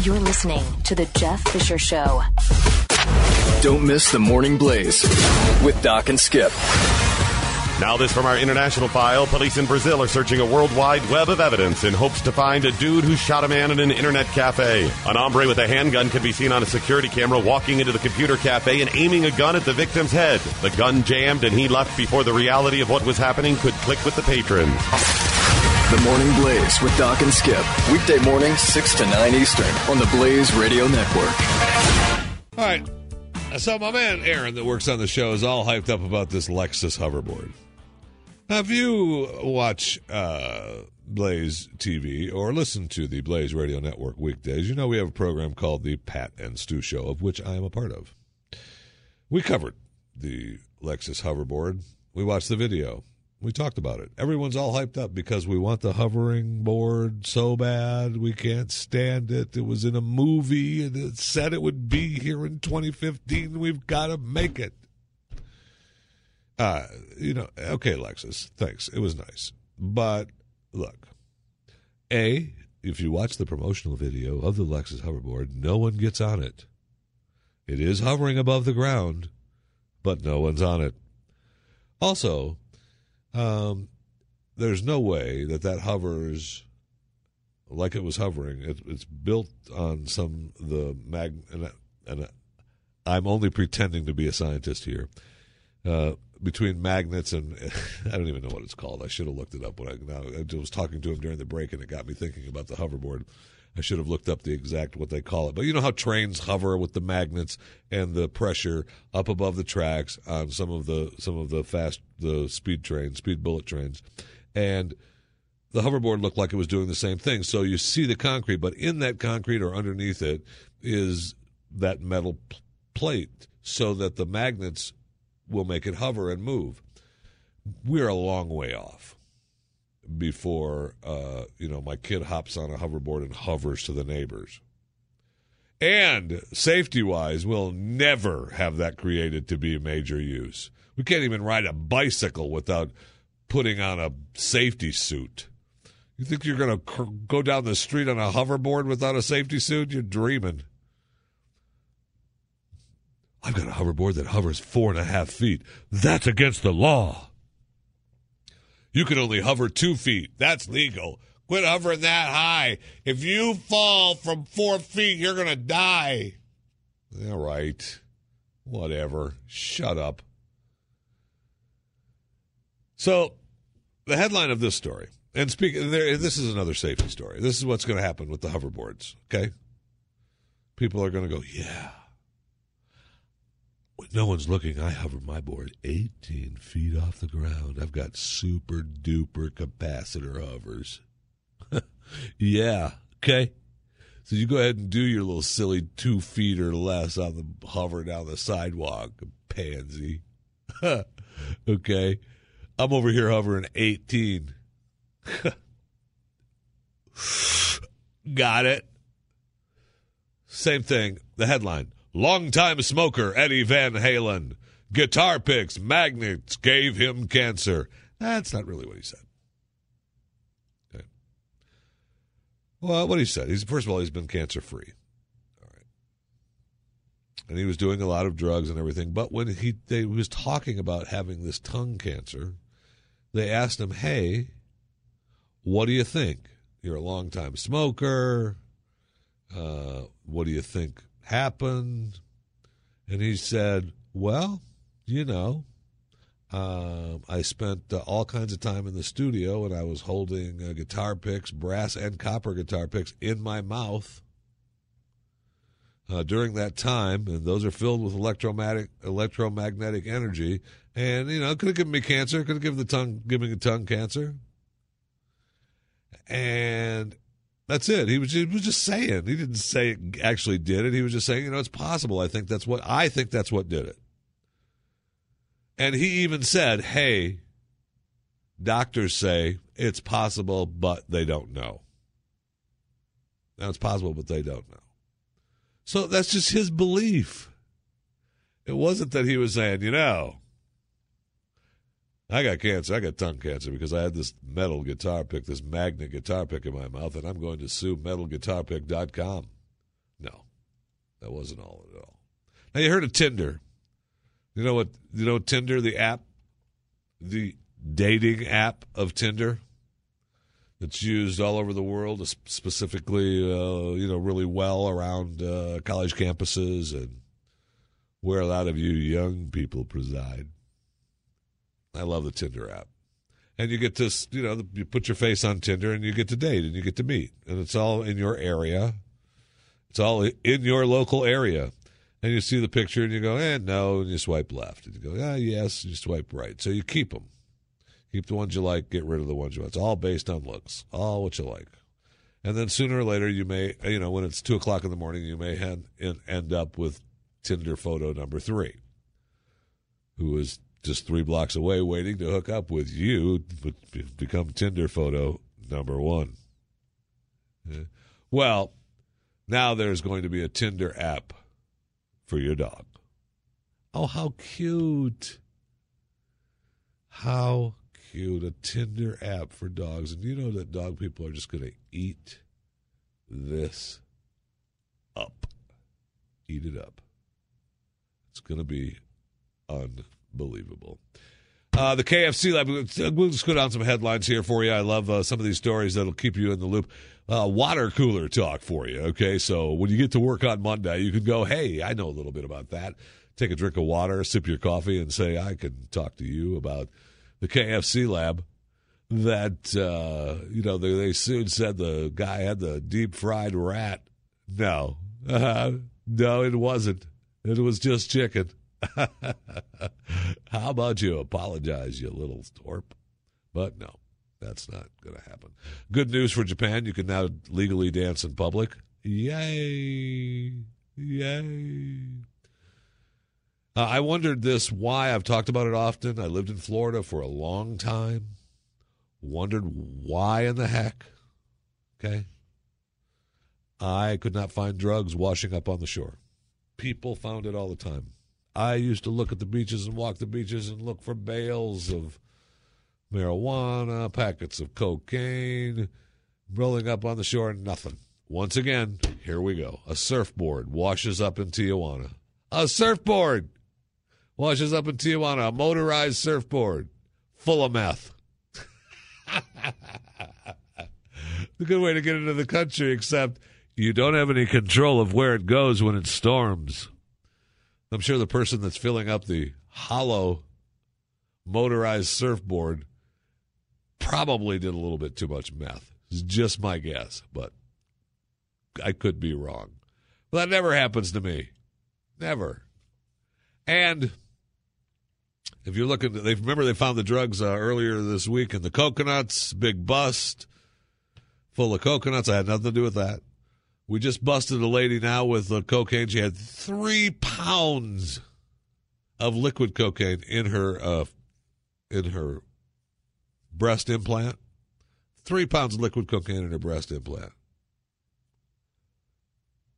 You're listening to The Jeff Fisher Show. Don't miss The Morning Blaze with Doc and Skip. Now this from our international file. Police in Brazil are searching a worldwide web of evidence in hopes to find a dude who shot a man in an internet cafe. An hombre with a handgun can be seen on a security camera walking into the computer cafe and aiming a gun at the victim's head. The gun jammed and he left before the reality of what was happening could click with the patrons. The Morning Blaze with Doc and Skip. Weekday morning, 6 to 9 Eastern on the Blaze Radio Network. All right. So my man Aaron that works on the show is all hyped up about this Lexus hoverboard. Now, if you watch Blaze TV or listen to the Blaze Radio Network weekdays, you know we have a program called the Pat and Stu Show, of which I am a part of. We covered the Lexus hoverboard. We watched the video. We talked about it. Everyone's all hyped up because we want the hovering board so bad. We can't stand it. It was in a movie, and it said it would be here in 2015. We've got to make it. Okay, Lexus, thanks. It was nice. But, look, A, if you watch the promotional video of the Lexus hoverboard, no one gets on it. It is hovering above the ground, but no one's on it. Also, there's no way that hovers like it was hovering. It's built on I'm only pretending to be a scientist here. Between magnets and I don't even know what it's called. I should have looked it up I was talking to him during the break, and it got me thinking about the hoverboard. I should have looked up the exact what they call it. But you know how trains hover with the magnets and the pressure up above the tracks on some of the speed bullet trains, and the hoverboard looked like it was doing the same thing. So you see the concrete, but in that concrete or underneath it is that metal plate, so that the magnets will make it hover and move. We're a long way off before my kid hops on a hoverboard and hovers to the neighbors. And safety-wise, we'll never have that created to be major use. We can't even ride a bicycle without putting on a safety suit. You think you're going to go down the street on a hoverboard without a safety suit? You're dreaming. I've got a hoverboard that hovers 4.5 feet. That's against the law. You can only hover 2 feet. That's legal. Quit hovering that high. If you fall from 4 feet, you're going to die. All right. Whatever. Shut up. So the headline of this story, and this is another safety story. This is what's going to happen with the hoverboards, okay? People are going to go, yeah. When no one's looking, I hover my board 18 feet off the ground. I've got super-duper capacitor hovers. Yeah, okay. So you go ahead and do your little silly 2 feet or less on the hover down the sidewalk, pansy. Okay. I'm over here hovering 18. Got it. Same thing. The headline. Longtime smoker Eddie Van Halen. Guitar picks, magnets gave him cancer. That's not really what he said. Okay. Well, what he said, first of all, he's been cancer-free. All right. And he was doing a lot of drugs and everything. But when they was talking about having this tongue cancer, they asked him, hey, what do you think? You're a longtime smoker. What do you think happened? And he said, I spent all kinds of time in the studio, and I was holding guitar picks, brass and copper guitar picks, in my mouth during that time, and those are filled with electromagnetic energy, and it could have given me cancer. It could have given the tongue cancer. And that's it. He was just saying. He didn't say it actually did it. He was just saying, it's possible. I think that's what did it. And he even said, hey, doctors say it's possible, but they don't know. Now, it's possible, but they don't know. So that's just his belief. It wasn't that he was saying, I got cancer. I got tongue cancer because I had this metal guitar pick, this magnet guitar pick in my mouth, and I'm going to sue metalguitarpick.com. No, that wasn't all at all. Now, you heard of Tinder. You know what? You know Tinder, the app, the dating app of Tinder that's used all over the world, specifically, really well around college campuses and where a lot of you young people preside. I love the Tinder app. And you get to, you put your face on Tinder and you get to date and you get to meet. And it's all in your area. It's all in your local area. And you see the picture and you go, no, and you swipe left. And you go, yes, and you swipe right. So you keep them. Keep the ones you like, get rid of the ones you want. It's all based on looks, all what you like. And then sooner or later you may, when it's 2 o'clock in the morning, you may end up with Tinder photo number 3, who is just 3 blocks away waiting to hook up with you, become Tinder photo number 1. Yeah. Well, now there's going to be a Tinder app for your dog. Oh, how cute. How cute. A Tinder app for dogs. And you know that dog people are just going to eat this up. Eat it up. It's going to be unbelievable. The KFC Lab, we'll just go down some headlines here for you. I love some of these stories that'll keep you in the loop. Water cooler talk for you, okay? So when you get to work on Monday, you can go, hey, I know a little bit about that. Take a drink of water, sip your coffee, and say, I can talk to you about the KFC Lab that, they soon said the guy had the deep-fried rat. No. No, it wasn't. It was just chicken. How about you apologize, you little twerp? But no, that's not going to happen. Good news for Japan. You can now legally dance in public. Yay. Yay. I wondered this, why I've talked about it often. I lived in Florida for a long time. Wondered why in the heck. Okay. I could not find drugs washing up on the shore. People found it all the time. I used to look at the beaches and walk the beaches and look for bales of marijuana, packets of cocaine, rolling up on the shore, nothing. Once again, here we go. A surfboard washes up in Tijuana. A surfboard washes up in Tijuana. A motorized surfboard full of meth. The good way to get into the country, except you don't have any control of where it goes when it storms. I'm sure the person that's filling up the hollow motorized surfboard probably did a little bit too much meth. It's just my guess, but I could be wrong. But that never happens to me. Never. And if you're looking, they found the drugs earlier this week in the coconuts, big bust, full of coconuts. I had nothing to do with that. We just busted a lady now with the cocaine. She had 3 pounds of liquid cocaine in her breast implant. 3 pounds of liquid cocaine in her breast implant.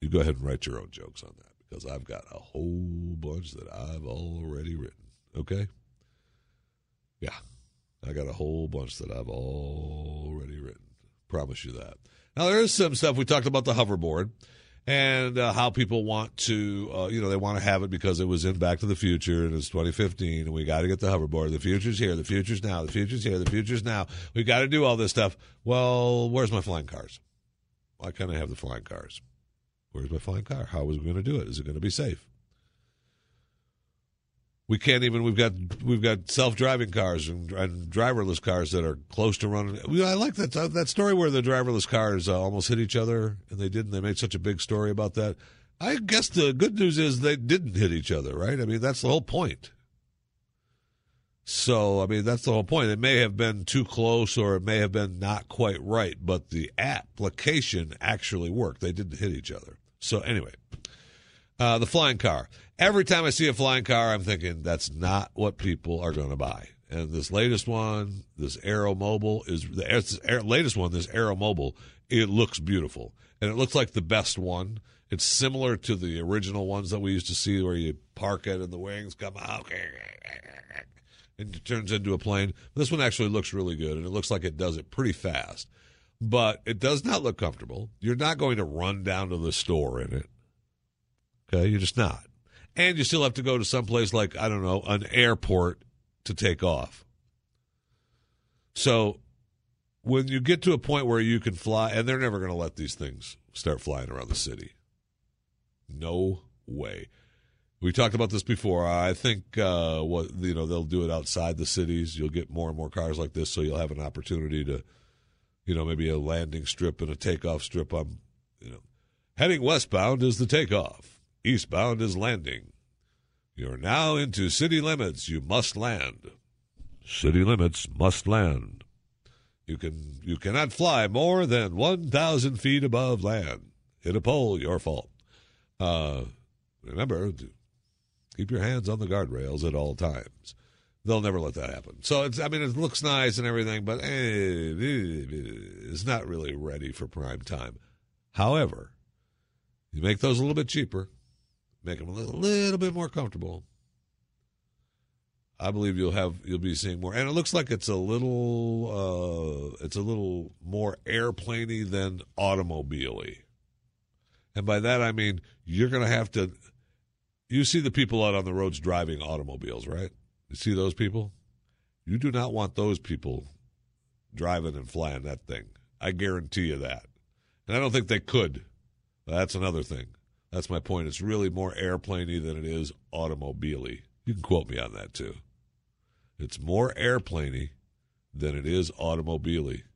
You go ahead and write your own jokes on that because I've got a whole bunch that I've already written. Okay? Yeah. I got a whole bunch that I've already written. Promise you that. Now, there is some stuff. We talked about the hoverboard and how people want to, they want to have it because it was in Back to the Future and it's 2015 and we got to get the hoverboard. The future's here. The future's now. The future's here. The future's now. We got to do all this stuff. Well, where's my flying cars? Why can't I have the flying cars? Where's my flying car? How is it going to do it? Is it going to be safe? We can't even. We've got self-driving cars and driverless cars that are close to running. I like that story where the driverless cars almost hit each other, and they didn't. They made such a big story about that. I guess the good news is they didn't hit each other, right? I mean, that's the whole point. So, I mean, that's the whole point. It may have been too close, or it may have been not quite right, but the application actually worked. They didn't hit each other. So, anyway. The flying car. Every time I see a flying car, I'm thinking that's not what people are going to buy. And this latest one, this Aeromobile, this Aeromobile, it looks beautiful. And it looks like the best one. It's similar to the original ones that we used to see where you park it and the wings come out and it turns into a plane. This one actually looks really good, and it looks like it does it pretty fast. But it does not look comfortable. You're not going to run down to the store in it. Okay, you're just not. And you still have to go to someplace like, I don't know, an airport to take off. So when you get to a point where you can fly, and they're never going to let these things start flying around the city. No way. We talked about this before. I think they'll do it outside the cities. You'll get more and more cars like this, so you'll have an opportunity to, maybe a landing strip and a takeoff strip. Heading westbound is the takeoff. Eastbound is landing. You're now into city limits. You must land. City limits must land. You cannot fly more than 1,000 feet above land. Hit a pole, your fault. Remember, keep your hands on the guardrails at all times. They'll never let that happen. So, it looks nice and everything, but it's not really ready for prime time. However, you make those a little bit cheaper, make them a little bit more comfortable, I believe you'll be seeing more. And it looks like it's a little more airplane-y than automobile-y. And by that I mean you're going to have to. You see the people out on the roads driving automobiles, right? You see those people? You do not want those people driving and flying that thing. I guarantee you that. And I don't think they could. That's another thing. That's my point. It's really more airplane-y than it is automobile-y. You can quote me on that, too. It's more airplane-y than it is automobile-y.